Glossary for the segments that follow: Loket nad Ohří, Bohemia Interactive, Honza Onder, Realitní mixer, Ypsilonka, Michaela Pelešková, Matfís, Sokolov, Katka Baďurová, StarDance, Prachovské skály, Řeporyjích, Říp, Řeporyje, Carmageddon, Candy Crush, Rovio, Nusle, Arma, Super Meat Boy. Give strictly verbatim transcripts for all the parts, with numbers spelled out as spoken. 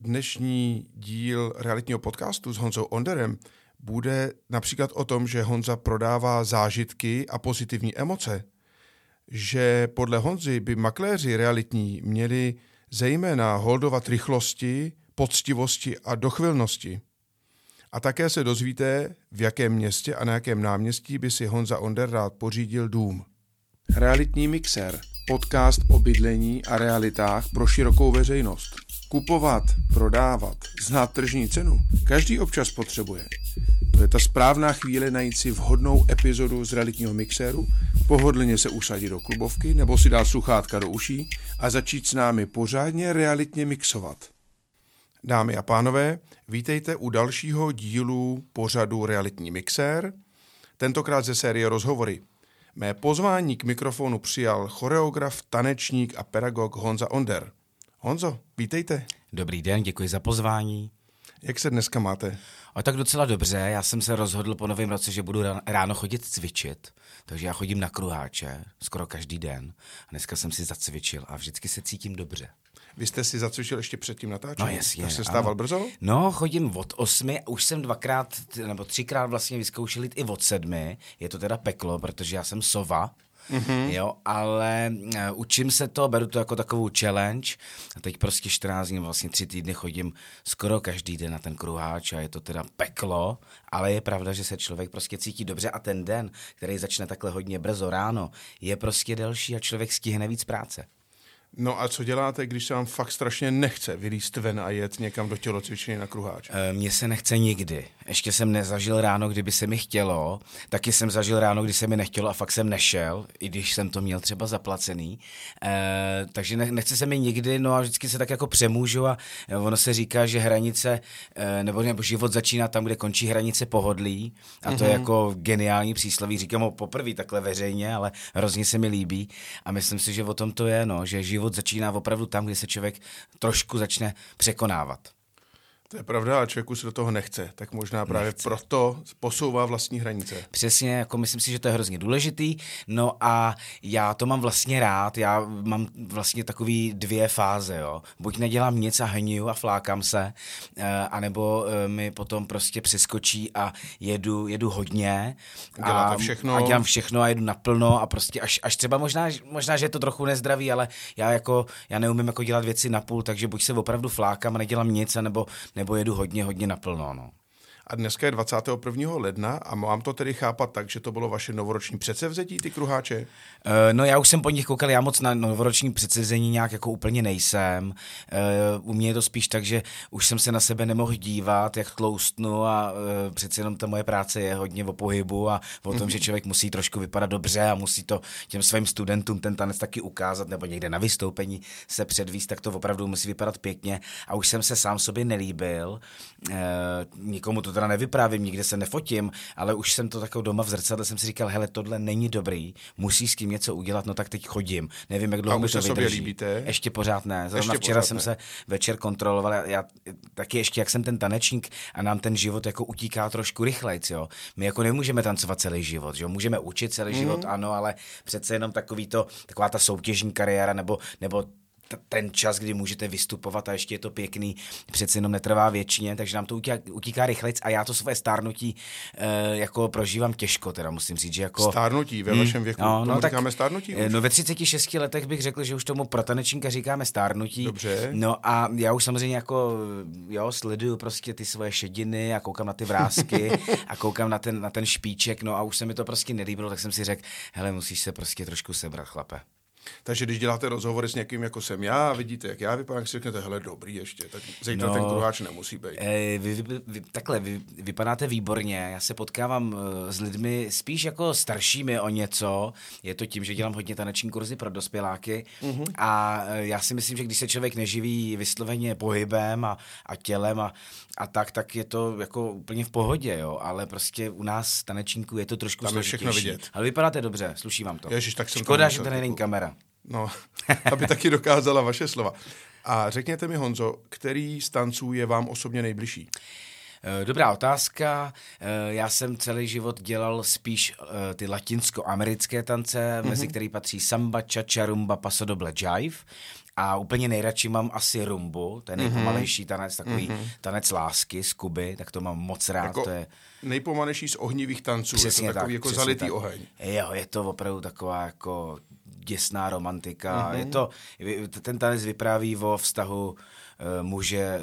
dnešní díl realitního podcastu s Honzou Onderem bude například o tom, že Honza prodává zážitky a pozitivní emoce. Že podle Honzy by makléři realitní měli zejména holdovat rychlosti, poctivosti a dochvilnosti. A také se dozvíte, v jakém městě a na jakém náměstí by si Honza Onder rád pořídil dům. Realitní mixer. Podcast o bydlení a realitách pro širokou veřejnost. Kupovat, prodávat, znát tržní cenu. Každý občas potřebuje. To je ta správná chvíle najít si vhodnou epizodu z realitního mixéru, pohodlně se usadit do klubovky nebo si dát sluchátka do uší a začít s námi pořádně realitně mixovat. Dámy a pánové, vítejte u dalšího dílu pořadu Realitní mixér, tentokrát ze série Rozhovory. Mé pozvání k mikrofonu přijal choreograf, tanečník a pedagog Honza Onder. Honzo, vítejte. Dobrý den, děkuji za pozvání. Jak se dneska máte? A tak docela dobře, já jsem se rozhodl po novém roce, že budu ráno chodit cvičit, takže já chodím na kruháče skoro každý den a dneska jsem si zacvičil a vždycky se cítím dobře. Vy jste si zacvičil ještě před tím natáčením? No jasně. Tak jste stával ano. Brzo? No, chodím od osmi a už jsem dvakrát nebo třikrát vlastně vyzkoušel jít i od sedmi. Je to teda peklo, protože já jsem sova. Mm-hmm. Jo, ale učím se to, beru to jako takovou challenge a teď prostě čtrnáct dní, vlastně tři týdny chodím skoro každý den na ten kruháč a je to teda peklo, ale je pravda, že se člověk prostě cítí dobře a ten den, který začne takhle hodně brzo ráno, je prostě delší a člověk stihne víc práce. No a co děláte, když se vám fakt strašně nechce vylízt ven a jet někam do tělocvičení na kruháč? Mně se nechce nikdy. Ještě jsem nezažil ráno, kdyby se mi chtělo. Taky jsem zažil ráno, když se mi nechtělo a fakt jsem nešel, i když jsem to měl třeba zaplacený. E, takže nechce se mi nikdy, no a vždycky se tak jako přemůžu a ono se říká, že hranice, nebo, nebo život začíná tam, kde končí hranice pohodlí. A to mm-hmm. je jako geniální přísloví. Říkám ho poprvé takhle veřejně, ale hrozně se mi líbí. A myslím si, že o tom to je, no, že život začíná opravdu tam, kde se člověk trošku začne překonávat. To je pravda, a člověku se do toho nechce, tak možná právě nechce. Proto posouvá vlastní hranice. Přesně, jako myslím si, že to je hrozně důležitý, no a já to mám vlastně rád, já mám vlastně takový dvě fáze, jo. Buď nedělám nic a hniju a flákám se, anebo mi potom prostě přeskočí a jedu, jedu hodně. Děláte a, všechno. A dělám všechno a jedu naplno a prostě až, až třeba možná, možná, že je to trochu nezdravý, ale já jako, já neumím jako dělat věci napůl, takže buď se opravdu flákám a nedělám nic, anebo nebo jedu hodně, hodně naplno, no. A dneska je dvacátého prvního ledna a mám to tedy chápat tak, že to bylo vaše novoroční předsevzetí, ty kruháče? Uh, no já už jsem po nich koukal, já moc na novoroční předsevzení nějak jako úplně nejsem. Uh, u mě je to spíš tak, že už jsem se na sebe nemohl dívat, jak tloustnu a uh, přece jenom ta moje práce je hodně o pohybu a o tom, mm-hmm. že člověk musí trošku vypadat dobře a musí to těm svým studentům ten tanec taky ukázat nebo někde na vystoupení se předvíst, tak to opravdu musí vypadat pěkně a už jsem se sám sobě nelíbil. Uh, nikomu to teda nevyprávím, nikde se nefotím, ale už jsem to takovou doma v zrcadle, jsem si říkal, hele, tohle není dobrý, musí s tím něco udělat, no tak teď chodím. Nevím, jak dlouho mi to vydrží. Líbíte? Ještě pořád ne. Zrovna ještě včera pořád jsem ne. se večer kontroloval, já taky ještě, jak jsem ten tanečník a nám ten život jako utíká trošku rychlejc, jo. My jako nemůžeme tancovat celý život, jo. Můžeme učit celý mm. život, ano, ale přece jenom takový to, taková ta soutěžní kariéra nebo, nebo ten čas, kdy můžete vystupovat a ještě je to pěkný, přece jenom netrvá věčně, takže nám to utíká, utíká rychlejc a já to svoje stárnutí e, jako prožívám těžko, teda musím říct, že jako... Stárnutí ve hmm, vašem věku, no, no, tak, říkáme stárnutí? Už? No ve třiceti šesti letech bych řekl, že už tomu pro tanečníka říkáme stárnutí. Dobře. No a já už samozřejmě jako, jo, sleduju prostě ty svoje šediny a koukám na ty vrásky a koukám na ten, na ten špíček, no a už se mi to prostě nelíbilo, tak jsem si řekl, hele, musíš se prostě trošku sebrat, chlape. Takže když děláte rozhovory s někým, jako jsem já, vidíte, jak já vypadám, si řeknete, hele, dobrý ještě, tak zejtra no, ten kruháč nemusí být. E, vy, vy, vy, takhle, vy vypadáte výborně, já se potkávám e, s lidmi spíš jako staršími o něco, je to tím, že dělám hodně taneční kurzy pro dospěláky mm-hmm. a e, já si myslím, že když se člověk neživí vysloveně pohybem a, a tělem a, a tak, tak je to jako úplně v pohodě, jo, ale prostě u nás tanečníků je to trošku složitější. Ale vypadáte dobře, sluší vám to. Ježiš, tak jsem škoda, že to není kamera. No, aby taky dokázala vaše slova. A řekněte mi, Honzo, který z tanců je vám osobně nejbližší? Dobrá otázka. Já jsem celý život dělal spíš ty latinskoamerické tance, mm-hmm. mezi který patří samba, cha-cha, rumba, paso doble, jive. A úplně nejradši mám asi rumbu, to je nejpomalejší tanec, takový mm-hmm. tanec lásky z Kuby, tak to mám moc rád. Jako to je nejpomalejší z ohnivých tanců, přesně je to takový tak, jako zalitý tak. oheň. Jo, je to opravdu taková jako děsná romantika, mm-hmm. je to, ten tanec vypráví o vztahu muže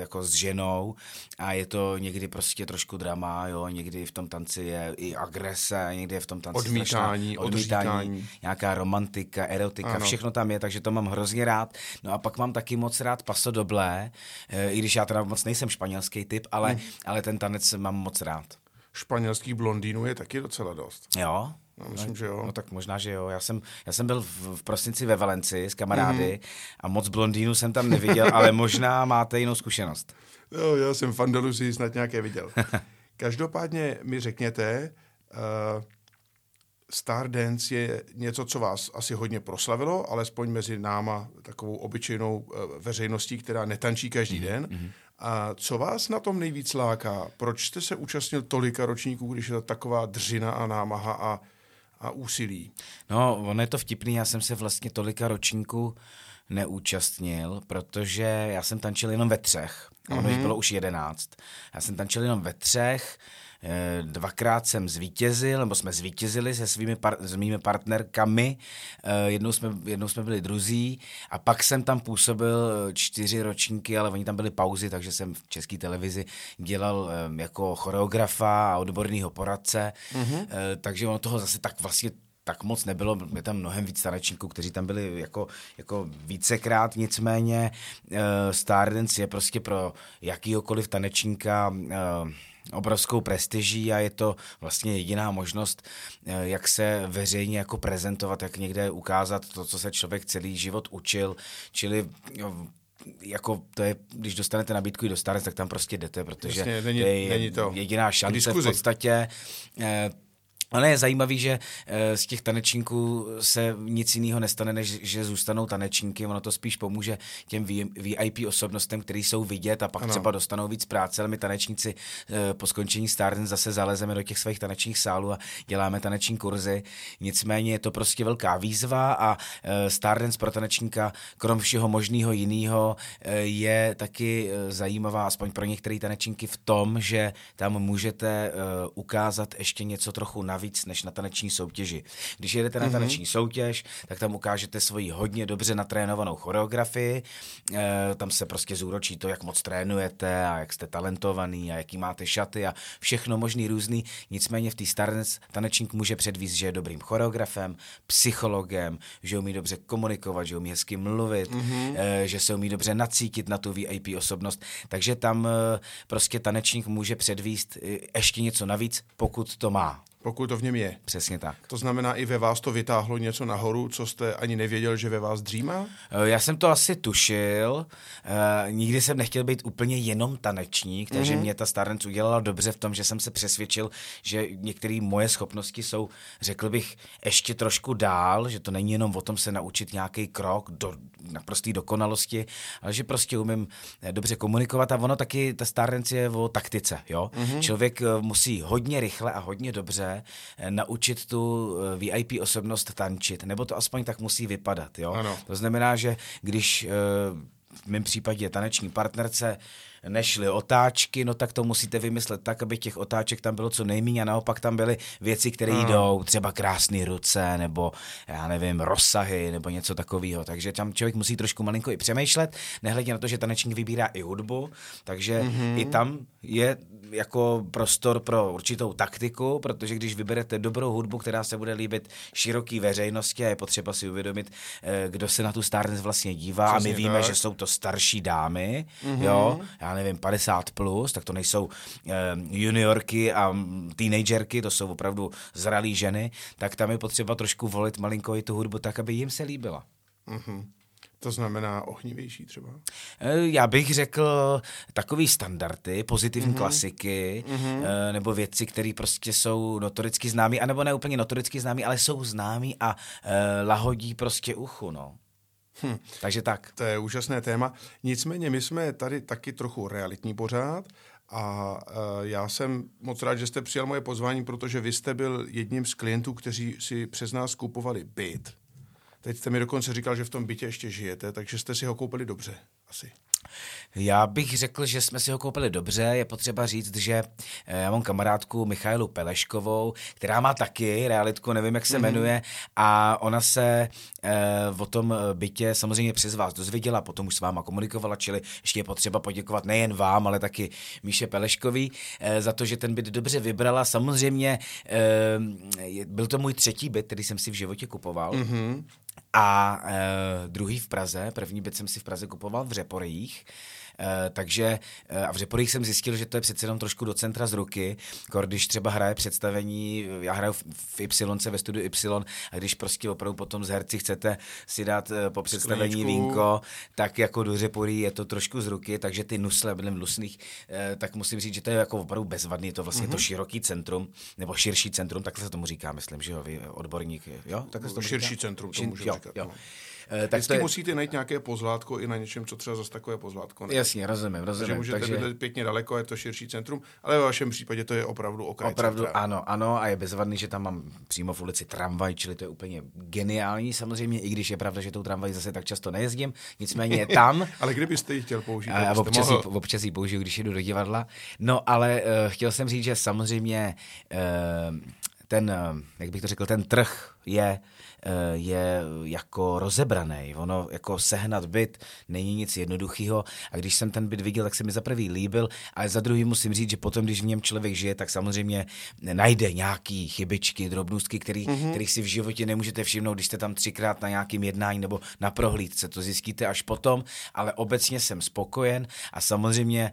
jako s ženou a je to někdy prostě trošku drama, jo, někdy v tom tanci je i agrese, někdy je v tom tanci odmítání, odmítání, odříkání. Nějaká romantika, erotika, ano. všechno tam je, takže to mám hrozně rád. No a pak mám taky moc rád paso doble, i když já teda moc nejsem španělský typ, ale, hmm. ale ten tanec mám moc rád. Španělských blondýnů je taky docela dost. Jo. No, myslím, že jo. No tak možná, že jo. Já jsem, já jsem byl v, v prosinci ve Valencii s kamarády mm. a moc blondýnů jsem tam neviděl, ale možná máte jinou zkušenost. No, já jsem v Andalusii snad nějaké viděl. Každopádně mi řekněte, uh, StarDance je něco, co vás asi hodně proslavilo, alespoň mezi náma takovou obyčejnou uh, veřejností, která netančí každý mm. den. Mm. A co vás na tom nejvíc láká? Proč jste se účastnil tolika ročníků, když je to taková dřina a námaha a a úsilí? No, ono je to vtipný, já jsem se vlastně tolika ročníků neúčastnil, protože já jsem tančil jenom ve třech. Ono mm-hmm. jich bylo už jedenáct. Já jsem tančil jenom ve třech, dvakrát jsem zvítězil, nebo jsme zvítězili se svými par- s mými partnerkami, jednou jsme, jednou jsme byli druzí a pak jsem tam působil čtyři ročníky, ale oni tam byly pauzy, takže jsem v České televizi dělal jako choreografa a odborného poradce, mm-hmm. takže ono toho zase tak vlastně tak moc nebylo, je tam mnohem víc tanečníků, kteří tam byli jako, jako vícekrát, nicméně StarDance je prostě pro jakýhokoliv tanečníka obrovskou prestiží a je to vlastně jediná možnost, jak se veřejně jako prezentovat, jak někde ukázat to, co se člověk celý život učil, čili jako to je, když dostanete nabídku i do StarDance, tak tam prostě jdete, protože jasně, není, to je není to jediná šance diskuzi. V podstatě. Ale je zajímavý, že z těch tanečníků se nic jiného nestane, než že zůstanou tanečníky. Ono to spíš pomůže těm V I P osobnostem, který jsou vidět a pak ano. třeba dostanou víc práce. Ale my tanečníci po skončení StarDance zase zalezeme do těch svých tanečních sálů a děláme taneční kurzy. Nicméně je to prostě velká výzva a StarDance pro tanečníka, krom všeho možného jiného, je taky zajímavá, aspoň pro některé tanečníky, v tom, že tam můžete ukázat ještě něco trochu navíc, než na taneční soutěži. Když jedete na taneční mm-hmm. soutěž, tak tam ukážete svoji hodně dobře natrénovanou choreografii, e, tam se prostě zúročí to, jak moc trénujete a jak jste talentovaný a jaký máte šaty a všechno možný různý. Nicméně v té StarDance tanečník může předvíst, že je dobrým choreografem, psychologem, že umí dobře komunikovat, že umí hezky mluvit, mm-hmm. e, že se umí dobře nacítit na tu V I P osobnost. Takže tam e, prostě tanečník může předvíst ještě něco navíc, pokud to má. Pokud to v něm je. Přesně tak. To znamená, i ve vás to vytáhlo něco nahoru, co jste ani nevěděl, že ve vás dřímá? Já jsem to asi tušil. E, nikdy jsem nechtěl být úplně jenom tanečník, takže mm-hmm. mě ta StarDance udělala dobře v tom, že jsem se přesvědčil, že některé moje schopnosti jsou, řekl bych, ještě trošku dál, že to není jenom o tom se naučit nějaký krok do naprosté dokonalosti, ale že prostě umím dobře komunikovat a ono taky, ta StarDance je o taktice. Jo? Mm-hmm. Člověk musí hodně rychle a hodně dobře naučit tu V I P osobnost tančit, nebo to aspoň tak musí vypadat. Jo? To znamená, že když v mém případě taneční partnerce nešly otáčky, no tak to musíte vymyslet tak, aby těch otáček tam bylo co nejméně a naopak tam byly věci, které jdou, třeba krásné ruce, nebo já nevím, rozsahy, nebo něco takového. Takže tam člověk musí trošku malinko i přemýšlet, nehledě na to, že tanečník vybírá i hudbu, takže mm-hmm. i tam je jako prostor pro určitou taktiku, protože když vyberete dobrou hudbu, která se bude líbit široký veřejnosti a je potřeba si uvědomit, kdo se na tu StarDance vlastně dívá. Přesně, a my víme, tak. že jsou to starší dámy, mm-hmm. jo, já nevím, padesát plus, tak to nejsou eh, juniorky a teenagerky, to jsou opravdu zralý ženy, tak tam je potřeba trošku volit malinko i tu hudbu tak, aby jim se líbila. Mm-hmm. To znamená ohnivější třeba? Já bych řekl takový standardy, pozitivní mm-hmm. klasiky, mm-hmm. nebo věci, které prostě jsou notoricky známý, anebo ne úplně notoricky známý, ale jsou známý a eh, lahodí prostě uchu, no. Hm. Takže tak. To je úžasné téma. Nicméně my jsme tady taky trochu realitní pořád a e, já jsem moc rád, že jste přijal moje pozvání, protože vy jste byl jedním z klientů, kteří si přes nás kupovali byt. Teď jste mi dokonce říkal, že v tom bytě ještě žijete, takže jste si ho koupili dobře asi. Já bych řekl, že jsme si ho koupili dobře. Je potřeba říct, že já mám kamarádku Michaelu Peleškovou, která má taky realitku, nevím, jak se jmenuje, a ona se o tom bytě samozřejmě přes vás dozvěděla, potom už s váma komunikovala, čili ještě je potřeba poděkovat nejen vám, ale taky Míše Peleškový za to, že ten byt dobře vybrala. Samozřejmě byl to můj třetí byt, který jsem si v životě kupoval. Mm-hmm. A e, druhý v Praze, první byt jsem si v Praze kupoval v Řeporyjích, e, takže e, a v Řeporyjích jsem zjistil, že to je přece jenom trošku do centra z ruky, když třeba hraje představení, já hraju v, v Ypsilonce ve studiu Y, a když prostě opravdu potom z herci chcete si dát e, po představení Sklíčku. Vínko, tak jako do Řeporyjí je to trošku z ruky, takže ty nusle, bydlím v Nusných, e, tak musím říct, že to je jako opravdu bezvadný, je to vlastně mm-hmm. to široký centrum, nebo širší centrum, takhle se tomu říká, myslím, že jo, vy odborník, jo? Takhle se tomu širší říká? Centrum, to můžu říkat. Jo. No. Tak vždycky je... musíte najít nějaké pozlátko i na něčem, co třeba zase takové pozlátko. Ne? Jasně, rozumím, rozumím. Takže můžete Takže... být pěkně daleko, je to širší centrum, ale ve vašem případě to je opravdu okraj Opravdu centra. ano, ano a je bezvadný, že tam mám přímo v ulici tramvaj, čili to je úplně geniální samozřejmě, i když je pravda, že tou tramvají zase tak často nejezdím, nicméně je tam. Ale kdybyste ji chtěl použít? A občas, mohl... jí, občas ji použiju, když jdu do divadla. No ale uh, chtěl jsem říct, že samozřejmě uh, ten, uh, jak bych to řekl, ten trh je... je jako rozebraný. Ono jako sehnat byt není nic jednoduchého a když jsem ten byt viděl, tak se mi za prvý líbil, ale za druhý musím říct, že potom, když v něm člověk žije, tak samozřejmě najde nějaký chybičky, drobnůstky, který, mm-hmm. kterých si v životě nemůžete všimnout, když jste tam třikrát na nějakým jednání nebo na prohlídce, to zjistíte až potom, ale obecně jsem spokojen a samozřejmě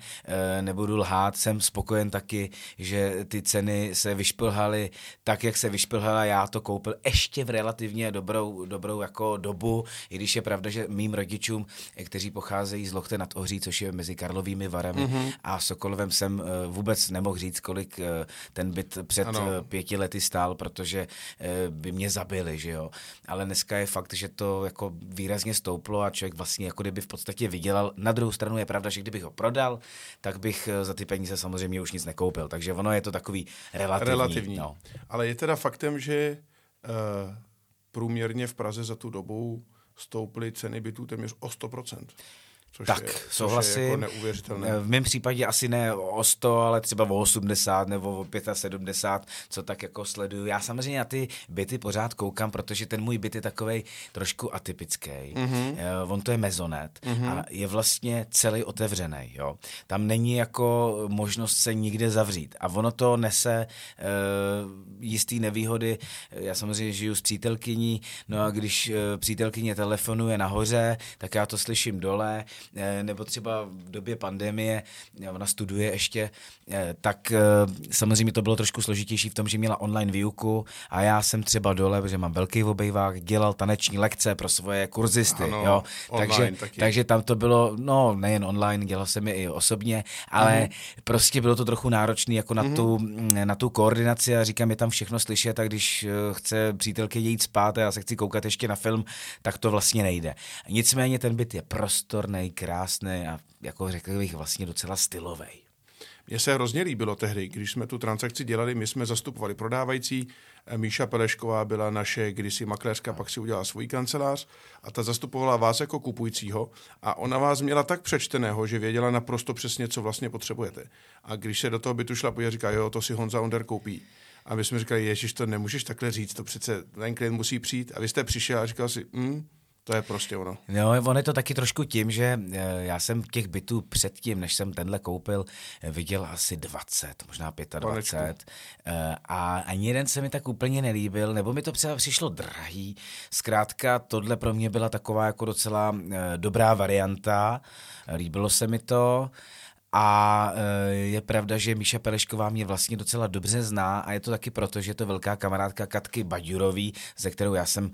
nebudu lhát, jsem spokojen taky, že ty ceny se vyšplhaly tak, jak se vyšplhala, já to koupil ještě v relativně Dobrou, dobrou jako dobu, i když je pravda, že mým rodičům, kteří pocházejí z Lokte nad Ohří, což je mezi Karlovými Varami mm-hmm. a Sokolovem, jsem vůbec nemohl říct, kolik ten byt před ano. pěti lety stál, protože by mě zabili, že jo. Ale dneska je fakt, že to jako výrazně stouplo a člověk vlastně jako kdyby v podstatě vydělal. Na druhou stranu je pravda, že kdybych ho prodal, tak bych za ty peníze samozřejmě už nic nekoupil. Takže ono je to takový relativní. relativní. No. Ale je teda faktem, že uh... průměrně v Praze za tu dobu stouply ceny bytů téměř o sto procent. Což tak, je, souhlasím. Což je jako neuvěřitelné. V mém případě asi ne o sto, ale třeba o osmdesát nebo o sedmdesát pět, co tak jako sleduju. Já samozřejmě na ty byty pořád koukám, protože ten můj byt je takovej trošku atypický. Mm-hmm. On to je mezonet mm-hmm. a je vlastně celý otevřený. Jo? Tam není jako možnost se nikde zavřít. A ono to nese e, jistý nevýhody. Já samozřejmě žiju s přítelkyní, no a když e, přítelkyně telefonuje nahoře, tak já to slyším dole, nebo třeba v době pandemie, ona studuje ještě, tak samozřejmě to bylo trošku složitější v tom, že měla online výuku a já jsem třeba dole, protože mám velký obejvák, dělal taneční lekce pro svoje kurzisty, ano, jo. Takže, takže tam to bylo, no nejen online, dělal jsem je i osobně, ale ano. prostě bylo to trochu náročné jako na, tu, na tu koordinaci a říkám, je tam všechno slyšet a když chce přítelky jít spát a já se chci koukat ještě na film, tak to vlastně nejde. Nicméně ten byt je prostorný, krásné a jako řekl bych vlastně docela stylovej. Mně se hrozně líbilo tehdy, když jsme tu transakci dělali, my jsme zastupovali prodávající, Míša Pelešková byla naše kdysi makléřka, pak si udělala svůj kancelář a ta zastupovala vás jako kupujícího a ona vás měla tak přečteného, že věděla naprosto přesně, co vlastně potřebujete. A když se do toho bytu šla, a říká, jo, to si Honza Onder koupí. A my jsme říkali, ježiš, to nemůžeš takhle říct, to přece ten klient musí přijít. A vy jste přišel a říkal si, hm, to je prostě ono. No, on je to taky trošku tím, že já jsem těch bytů předtím, než jsem tenhle koupil, viděl asi dvacet, možná dvacet pět. A ani jeden se mi tak úplně nelíbil, nebo mi to třeba přišlo drahý. Zkrátka tohle pro mě byla taková jako docela dobrá varianta. Líbilo se mi to. A je pravda, že Míša Pelešková mě vlastně docela dobře zná a je to taky proto, že je to velká kamarádka Katky Baďurový, se kterou já jsem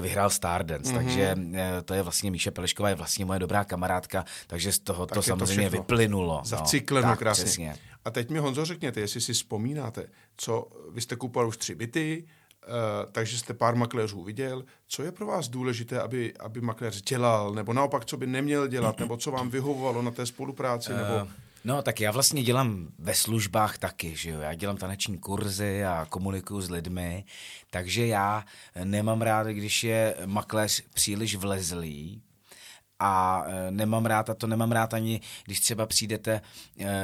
vyhrál StarDance, mm-hmm. takže to je vlastně Míša Pelešková, je vlastně moje dobrá kamarádka, takže z toho tak to samozřejmě to vyplynulo. Zacikleno no, krásně. Přesně. A teď mi, Honzo, řekněte, jestli si vzpomínáte, co vy jste kupoval už tři byty, Uh, takže jste pár makléřů viděl. Co je pro vás důležité, aby, aby makléř dělal, nebo naopak, co by neměl dělat, nebo co vám vyhovovalo na té spolupráci? Uh, nebo... No, tak já vlastně dělám ve službách taky, že jo. Já dělám taneční kurzy a komunikuju s lidmi, takže já nemám rád, když je makléř příliš vlezlý, a nemám rád, a to nemám rád ani, když třeba přijdete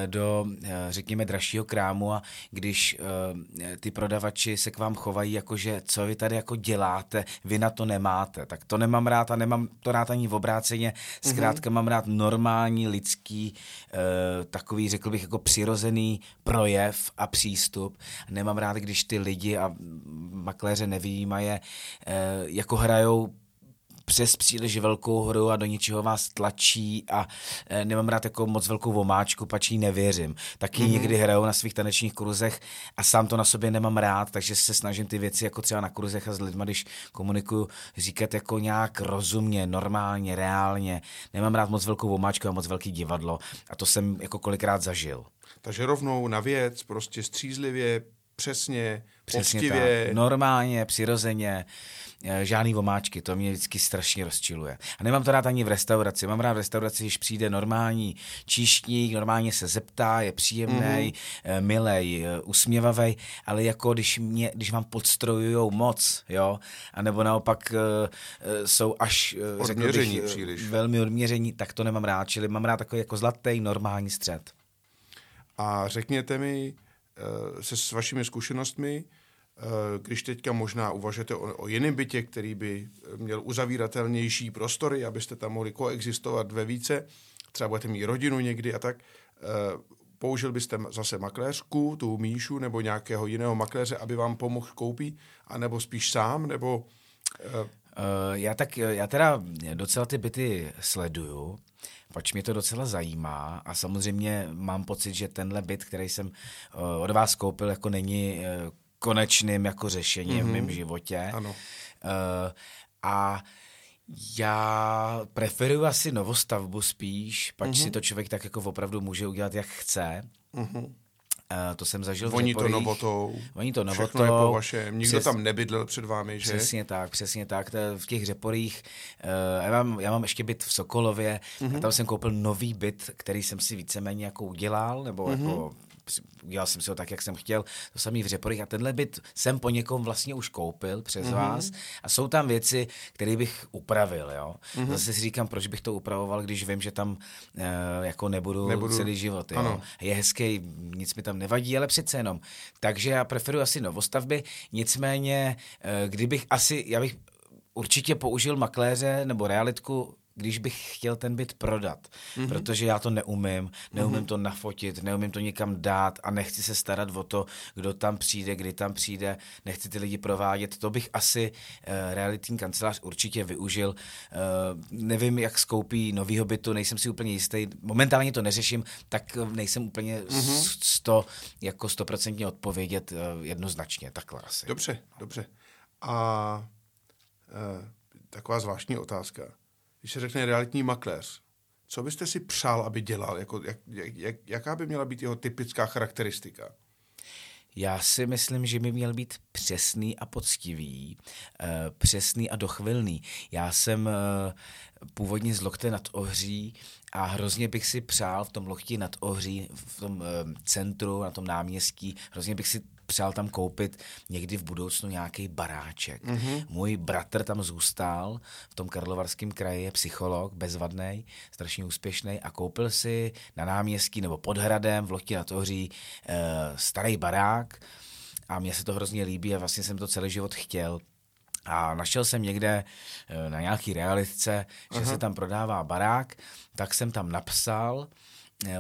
do, řekněme, dražšího krámu a když ty prodavači se k vám chovají, jakože co vy tady jako děláte, vy na to nemáte. Tak to nemám rád a nemám to rád ani v obráceně. Zkrátka mm-hmm. mám rád normální, lidský, takový, řekl bych, jako přirozený projev a přístup. Nemám rád, když ty lidi a makléře nevyjímaje, jako hrajou přes příliš velkou hru a do něčeho vás tlačí a e, nemám rád jako moc velkou vomáčku, pač jí nevěřím. Taky mm-hmm. někdy hrajou na svých tanečních kurzech a sám to na sobě nemám rád, takže se snažím ty věci jako třeba na kurzech a s lidma, když komunikuju, říkat jako nějak rozumně, normálně, reálně. Nemám rád moc velkou vomáčku a moc velký divadlo a to jsem jako kolikrát zažil. Takže rovnou na věc, prostě střízlivě, přesně, přesně poctivě. Tak. Normálně, přirozeně, žádný vomáčky, to mě vždycky strašně rozčiluje. A nemám to rád ani v restauraci. Mám rád v restauraci, když přijde normální číšník, normálně se zeptá, je příjemnej, mm-hmm. milej, usměvavej, ale jako když, mě, když vám podstrojujou moc, jo, anebo naopak uh, jsou až, uh, řekl bych, příliš. velmi odměření, tak to nemám rád. Čili mám rád takový jako zlatý normální střed. A řekněte mi, se s vašimi zkušenostmi, když teďka možná uvažujete o, o jiném bytě, který by měl uzavíratelnější prostory, abyste tam mohli koexistovat ve více, třeba budete mít rodinu někdy a tak, použil byste zase makléřku, tu Míšu, nebo nějakého jiného makléře, aby vám pomohl koupit, anebo spíš sám, nebo... Já, tak, já teda docela ty byty sleduju, pač mě to docela zajímá a samozřejmě mám pocit, že tenhle byt, který jsem od vás koupil, jako není konečným jako řešením mm-hmm. v mém životě. Ano. A já preferuji asi novostavbu spíš, pač mm-hmm. si to člověk tak jako opravdu může udělat, jak chce. Mm-hmm. Uh, to jsem zažil v Řeporyjích. Voní to novotou. Voní to novotou. Všechno je po vašem. Nikdo Přes... tam nebydlel před vámi, že? Přesně tak, přesně tak. V těch Řeporyjích, uh, já, mám, já mám ještě byt v Sokolově mm-hmm. a tam jsem koupil nový byt, který jsem si víceméně jako udělal, nebo mm-hmm. jako udělal jsem si ho tak, jak jsem chtěl. To samý v Řeporyjích. A tenhle byt jsem po někom vlastně už koupil přes mm-hmm. vás a jsou tam věci, které bych upravil, jo. Mm-hmm. Zase si říkám, proč bych to upravoval, když vím, že tam uh, jako nebudu, nebudu celý život, jo. Je hezký, nic mi tam nevadí, ale přece jenom. Takže já preferuji asi novostavby, nicméně, uh, kdybych asi, já bych určitě použil makléře nebo realitku, když bych chtěl ten byt prodat, mm-hmm. protože já to neumím, neumím mm-hmm. to nafotit, neumím to někam dát a nechci se starat o to, kdo tam přijde, kdy tam přijde, nechci ty lidi provádět, to bych asi uh, realitní kancelář určitě využil. Uh, nevím, jak skoupí novýho bytu, nejsem si úplně jistý, momentálně to neřeším, tak nejsem úplně mm-hmm. sto, jako stoprocentně odpovědět uh, jednoznačně, takhle asi. Dobře, dobře. A uh, taková zvláštní otázka. Když se řekne realitní makléř, co byste si přál, aby dělal? Jako, jak, jak, jaká by měla být jeho typická charakteristika? Já si myslím, že by měl být přesný a poctivý, e, přesný a dochvilný. Já jsem e, původně z Lokte nad Ohří a hrozně bych si přál v tom Lokti nad Ohří, v tom e, centru, na tom náměstí, hrozně bych si přál tam koupit někdy v budoucnu nějaký baráček. Mm-hmm. Můj bratr tam zůstal, v tom Karlovarském kraji je psycholog, bezvadnej, strašně úspěšný a koupil si na náměstí nebo pod hradem v Lokti nad Ohří e, starý barák a mně se to hrozně líbí a vlastně jsem to celý život chtěl. A našel jsem někde e, na nějaký realitce, že Aha. se tam prodává barák, tak jsem tam napsal,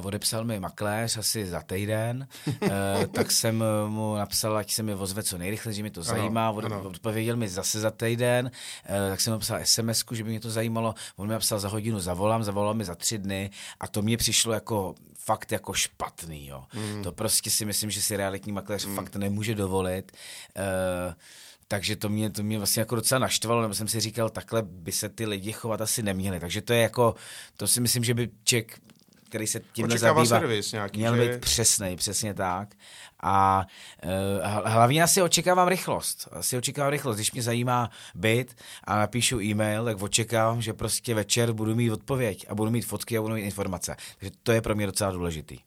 odepsal mi makléř asi za týden, eh, tak jsem mu napsal, ať se mi ozve co nejrychleji, že mi to zajímá, ano, ano. odpověděl mi zase za týden, eh, tak jsem mu napsal SMSku, že by mě to zajímalo, on mi napsal za hodinu, zavolám, zavolal mi za tři dny a to mě přišlo jako fakt jako špatný, jo. Mm. To prostě si myslím, že si realitní makléř mm. fakt nemůže dovolit, eh, takže to mě, to mě vlastně jako docela naštvalo, nebo jsem si říkal, takhle by se ty lidi chovat asi neměli, takže to je jako, to si myslím, že by člověk který se tímhle očekává zabývá, servis nějaký, měl že... být přesnej, přesně tak. A e, hlavně asi očekávám rychlost. Asi očekávám rychlost. Když mě zajímá byt a napíšu e-mail, tak očekávám, že prostě večer budu mít odpověď a budu mít fotky a budu mít informace. Takže to je pro mě docela důležitý.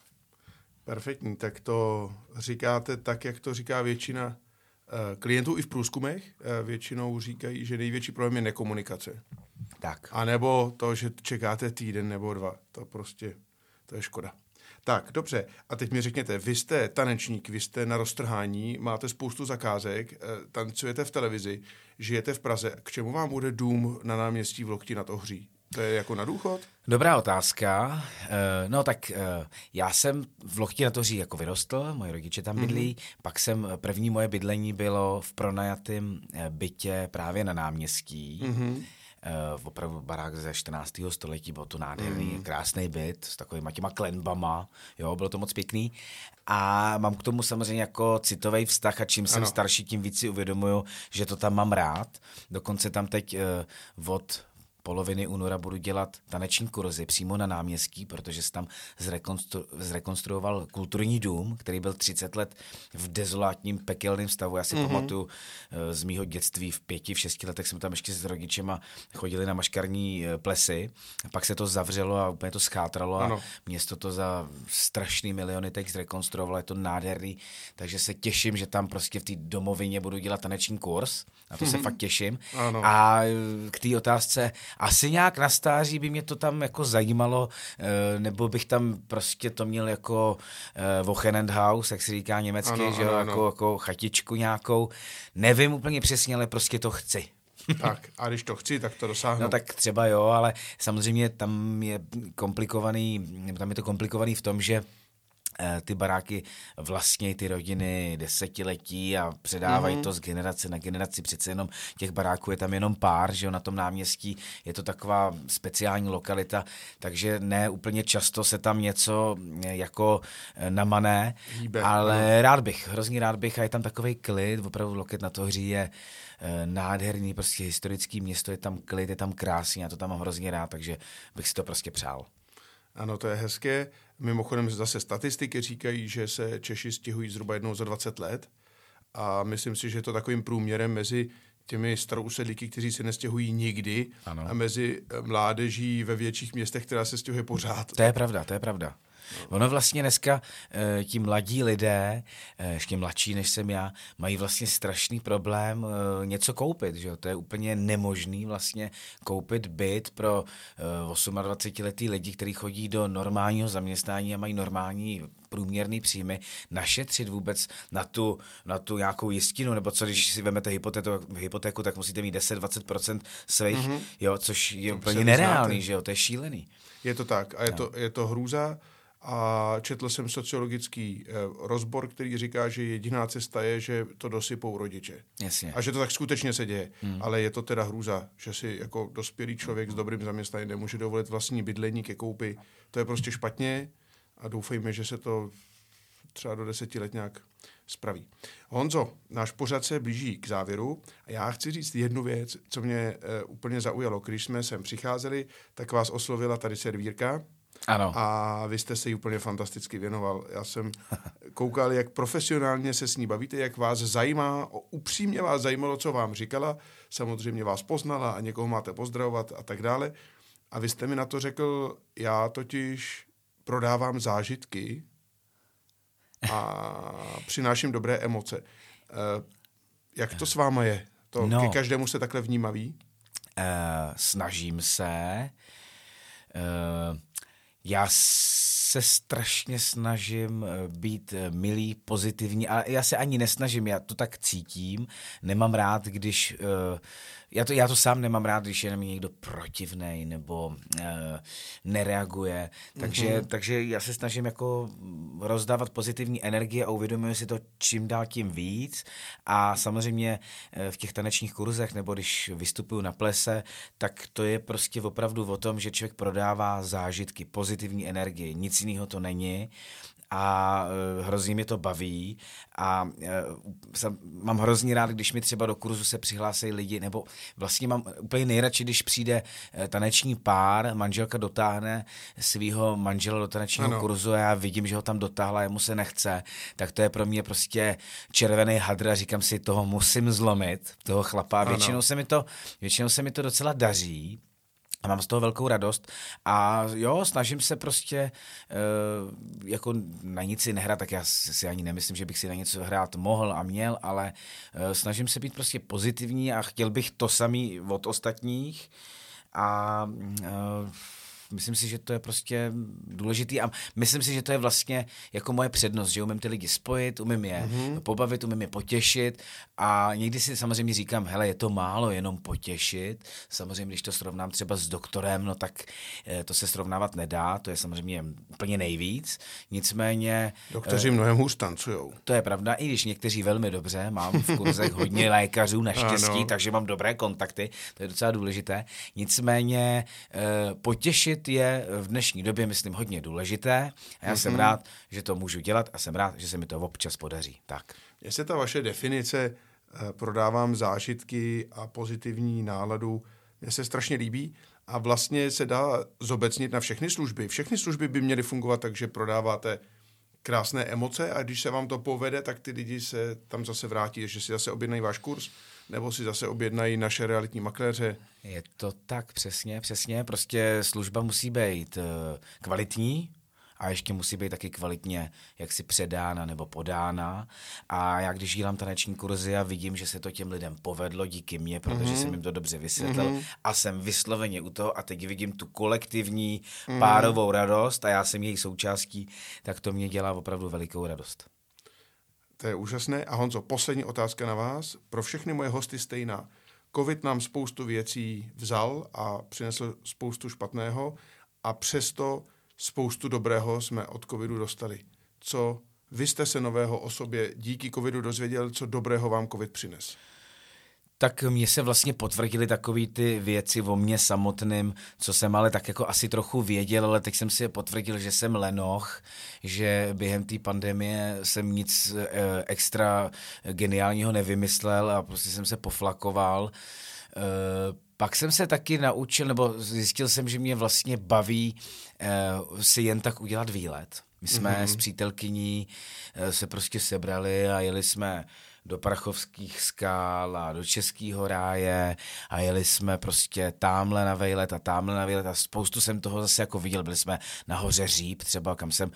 Perfektní, tak to říkáte tak, jak to říká většina klientů i v průzkumech. Většinou říkají, že největší problém je nekomunikace. Tak. A nebo to, že čekáte týden nebo dva. To prostě, to je škoda. Tak, dobře. A teď mi řekněte, vy jste tanečník, vy jste na roztrhání, máte spoustu zakázek, tancujete v televizi, žijete v Praze. K čemu vám bude dům na náměstí v Lokti nad Ohří? To je jako na důchod? Dobrá otázka. No tak já jsem v Lokti nad Ohří jako vyrostl, moje rodiče tam bydlí, mm-hmm. pak jsem, první moje bydlení bylo v pronajatém bytě právě na náměstí, mm-hmm. Uh, opravdu barák ze čtrnáctého století, byl to nádherný, mm. krásný byt s takovýma těma klenbama, jo, bylo to moc pěkný a mám k tomu samozřejmě jako citový vztah a čím ano. jsem starší, tím víc si uvědomuju, že to tam mám rád, dokonce tam teď uh, od poloviny února budu dělat taneční kurzy přímo na náměstí, protože se tam zrekonstru- zrekonstruoval kulturní dům, který byl třicet let v dezolátním pekelném stavu. Já si mm-hmm. pamatuju z mýho dětství v pěti, v šesti letech jsme tam ještě s rodičema chodili na maškarní plesy. Pak se to zavřelo a úplně to schátralo ano. a město to za strašný miliony teď zrekonstruovalo. Je to nádherný, takže se těším, že tam prostě v té domovině budu dělat taneční kurz. Na to mm-hmm. se fakt těším. Ano. A k té otázce asi nějak na stáří by mě to tam jako zajímalo, nebo bych tam prostě to měl jako Wochenendhaus, jak se říká německy, ano, že ano, jako, ano. jako chatičku nějakou. Nevím úplně přesně, ale prostě to chci. Tak, a když to chci, tak to dosáhnu. No tak třeba jo, ale samozřejmě tam je komplikovaný, tam je to komplikovaný v tom, že ty baráky vlastně ty rodiny desetiletí a předávají mm-hmm. to z generace na generaci. Přece jenom těch baráků je tam jenom pár, že jo, na tom náměstí je to taková speciální lokalita, takže ne úplně často se tam něco jako namané, Hýbe, ale ne. rád bych, hrozně rád bych a je tam takovej klid, opravdu Loket nad Ohří je nádherný, prostě historický město, je tam klid, je tam krásný, já to tam mám hrozně rád, takže bych si to prostě přál. Ano, to je hezké. Mimochodem zase statistiky říkají, že se Češi stěhují zhruba jednou za dvacet let a myslím si, že je to takovým průměrem mezi těmi starousedlíky, kteří se nestěhují nikdy ano. a mezi mládeží ve větších městech, která se stěhuje pořád. To je pravda, to je pravda. Ono vlastně dneska e, ti mladí lidé, e, ještě mladší než jsem já, mají vlastně strašný problém e, něco koupit, že jo? To je úplně nemožný vlastně koupit byt pro e, dvacetiosmiletý lidi, kteří chodí do normálního zaměstnání a mají normální průměrný příjmy, našetřit vůbec na tu, na tu nějakou jistinu, nebo co, když si vezmete hypotéku, hypotéku tak musíte mít deset až dvacet procent svých, mm-hmm. jo, což je úplně nereálný, že jo? To je šílený. Je to tak a je, no. to, je to hrůza. A četl jsem sociologický eh, rozbor, který říká, že jediná cesta je, že to dosypou rodiče. Jasně. A že to tak skutečně se děje. Hmm. Ale je to teda hrůza, že si jako dospělý člověk s dobrým zaměstnáním nemůže dovolit vlastní bydlení ke koupi. To je prostě špatně a doufejme, že se to třeba do deseti let nějak spraví. Honzo, náš pořad se blíží k závěru a já chci říct jednu věc, co mě eh, úplně zaujalo. Když jsme sem přicházeli, tak vás oslovila tady servírka. Ano. A vy jste se jí úplně fantasticky věnoval. Já jsem koukal, jak profesionálně se s ní bavíte, jak vás zajímá, upřímně vás zajímalo, co vám říkala. Samozřejmě vás poznala a někoho máte pozdravovat a tak dále. A vy jste mi na to řekl, já totiž prodávám zážitky a přináším dobré emoce. Jak to s váma je? To no. Ke každému se takhle vnímavý? Uh, snažím se... Uh... Já se strašně snažím být milý, pozitivní a já se ani nesnažím, já to tak cítím, nemám rád, když, já to, já to sám nemám rád, když je na mě někdo protivnej nebo nereaguje, takže, mm-hmm. takže já se snažím jako rozdávat pozitivní energie a uvědomuji si to čím dál tím víc a samozřejmě v těch tanečních kurzech nebo když vystupuju na plese, tak to je prostě opravdu o tom, že člověk prodává zážitky, pozitivní energie, nic jiného to není a hrozně mě to baví a mám hrozně rád, když mi třeba do kurzu se přihlásí lidi, nebo vlastně mám úplně nejradši, když přijde taneční pár, manželka dotáhne svého manžela do tanečního ano. kurzu a já vidím, že ho tam dotáhla, jemu se nechce, tak to je pro mě prostě červený hadr a říkám si, toho musím zlomit, toho chlapa. Většinou se mi to, většinou se mi to docela daří. A mám z toho velkou radost a jo, snažím se prostě uh, jako na nic si nehrát, tak já si ani nemyslím, že bych si na něco hrát mohl a měl, ale uh, snažím se být prostě pozitivní a chtěl bych to samý od ostatních a uh, myslím si, že to je prostě důležitý a myslím si, že to je vlastně jako moje přednost, že umím ty lidi spojit, umím je mm-hmm. pobavit, umím je potěšit a někdy si samozřejmě říkám, hele, je to málo jenom potěšit, samozřejmě, když to srovnám třeba s doktorem, no tak to se srovnávat nedá, to je samozřejmě úplně nejvíc, nicméně... Doktoři mnohem hůř tancujou. To je pravda, i když někteří velmi dobře, mám v kurzech hodně lékařů naštěstí, ano. takže mám dobré kontakty, to je docela důležité, nicméně potěšit je v dnešní době, myslím, hodně důležité a já mm-hmm. jsem rád, že to můžu dělat a jsem rád, že se mi to občas podaří. Tak. Jestli ta vaše definice prodávám zážitky a pozitivní náladu, mně se strašně líbí a vlastně se dá zobecnit na všechny služby. Všechny služby by měly fungovat tak, že prodáváte krásné emoce a když se vám to povede, tak ty lidi se tam zase vrátí, že si zase objednají váš kurz nebo si zase objednají naše realitní makléře. Je to tak, přesně, přesně. Prostě služba musí být kvalitní a ještě musí být taky kvalitně jaksi předána nebo podána. A já když dělám taneční kurzy a vidím, že se to těm lidem povedlo díky mně, protože mm-hmm. jsem jim to dobře vysvětlil mm-hmm. a jsem vysloveně u toho a teď vidím tu kolektivní mm-hmm. párovou radost a já jsem její součástí, tak to mě dělá opravdu velikou radost. To je úžasné. A Honzo, poslední otázka na vás. Pro všechny moje hosty stejná. Covid nám spoustu věcí vzal a přinesl spoustu špatného a přesto spoustu dobrého jsme od covidu dostali. Co vy jste se nového o sobě díky covidu dozvěděl, co dobrého vám covid přines? Tak mě se vlastně potvrdily takové ty věci o mně samotným, co jsem ale tak jako asi trochu věděl, ale teď jsem si je potvrdil, že jsem lenoch, že během té pandemie jsem nic eh, extra geniálního nevymyslel a prostě jsem se poflakoval. Eh, Pak jsem se taky naučil, nebo zjistil jsem, že mě vlastně baví eh, si jen tak udělat výlet. My jsme mm-hmm. s přítelkyní eh, se prostě sebrali a jeli jsme do Prachovských skál a do Českého ráje a jeli jsme prostě támhle na vejlet a támhle na vejlet a spoustu jsem toho zase jako viděl. Byli jsme nahoře Říp třeba, kam, jsem,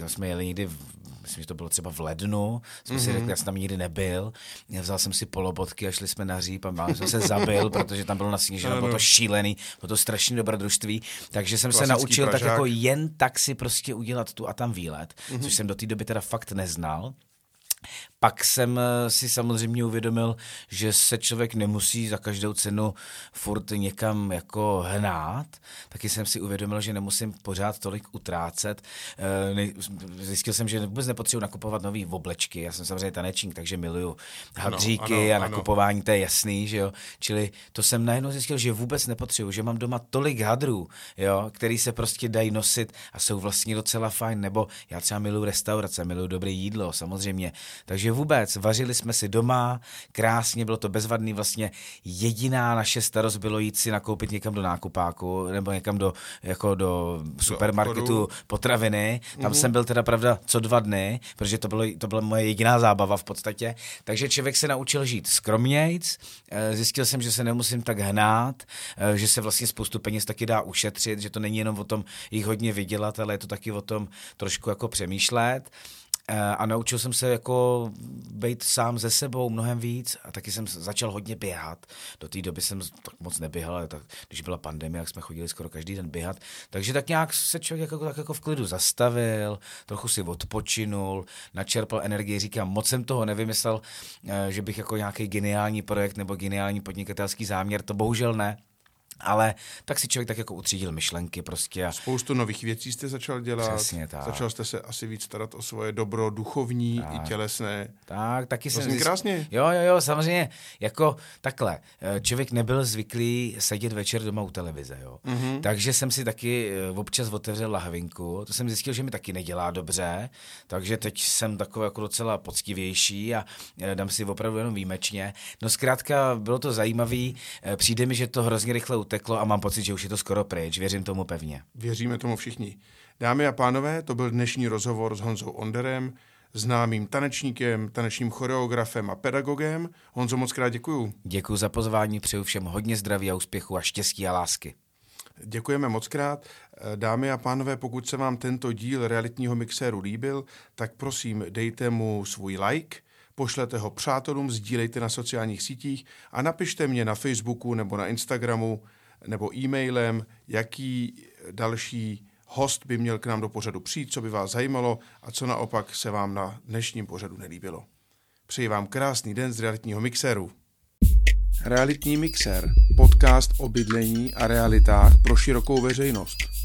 kam jsme jeli někdy, v, myslím, že to bylo třeba v lednu, jsme mm-hmm. si řekli, já jsem tam nikdy nebyl, vzal jsem si polobotky a šli jsme na Říp a mám jsem se zabil, protože tam bylo nasněženo, bylo to šílený, bylo to strašný dobrodružství, takže jsem klasický se naučil pražák. Tak jako jen tak si prostě udělat tu a tam výlet, mm-hmm. což jsem do té doby teda fakt neznal. Pak jsem si samozřejmě uvědomil, že se člověk nemusí za každou cenu furt někam jako hnát. Taky jsem si uvědomil, že nemusím pořád tolik utrácet. Zjistil jsem, že vůbec nepotřebuji nakupovat nový oblečky. Já jsem samozřejmě tanečník, takže miluju hadříky a nakupování, to je jasný, že jo. Čili to jsem najednou zjistil, že vůbec nepotřebuji, že mám doma tolik hadrů, jo, který se prostě dají nosit a jsou vlastně docela fajn. Nebo já třeba miluju restaurace, miluju dobré jídlo, samozřejmě. Takže vůbec, vařili jsme si doma, krásně, bylo to bezvadný, vlastně jediná naše starost bylo jít si nakoupit někam do nákupáku, nebo někam do, jako do supermarketu do potraviny, tam mm-hmm. jsem byl teda pravda co dva dny, protože to, bylo, to byla moje jediná zábava v podstatě, takže člověk se naučil žít skromnějc, zjistil jsem, že se nemusím tak hnát, že se vlastně spoustu peněz taky dá ušetřit, že to není jenom o tom jich hodně vydělat, ale je to taky o tom trošku jako přemýšlet. A naučil jsem se jako být sám ze sebou mnohem víc a taky jsem začal hodně běhat. Do té doby jsem tak moc neběhal, ale tak, když byla pandemie, tak jsme chodili skoro každý den běhat. Takže tak nějak se člověk jako, tak jako v klidu zastavil, trochu si odpočinul, načerpal energii. Říkám, moc jsem toho nevymyslel, že bych jako nějaký geniální projekt nebo geniální podnikatelský záměr, to bohužel ne. Ale tak si člověk tak jako utřídil myšlenky prostě. A... Spoustu nových věcí jste začal dělat. Přesně tak. Začal jste se asi víc starat o svoje dobro duchovní tak. i tělesné. Tak, taky jsem... Vlastně krásně. Jo, jo, jo, samozřejmě. Jako takhle. Člověk nebyl zvyklý sedět večer doma u televize, jo. Mm-hmm. Takže jsem si taky občas otevřel lahvinku. To jsem zjistil, že mi taky nedělá dobře. Takže teď jsem takový jako docela poctivější a dám si opravdu jenom výjimečně. No zkrátka bylo to zajímavý. Přijde mi, že to hrozně rychle uteklo a mám pocit, že už je to skoro pryč. Věřím tomu pevně. Věříme tomu všichni. Dámy a pánové, to byl dnešní rozhovor s Honzou Onderem, známým tanečníkem, tanečním choreografem a pedagogem. Honzo, moc krát děkuju. Děkuju za pozvání, přeju všem hodně zdraví a úspěchu a štěstí a lásky. Děkujeme moc krát. Dámy a pánové, pokud se vám tento díl realitního mixéru líbil, tak prosím dejte mu svůj like, pošlete ho přátelům, sdílejte na sociálních sítích a napište mě na Facebooku nebo na Instagramu nebo e-mailem, jaký další host by měl k nám do pořadu přijít, co by vás zajímalo a co naopak se vám na dnešním pořadu nelíbilo. Přeji vám krásný den z realitního mixéru. Realitní mixér, podcast o bydlení a realitách pro širokou veřejnost.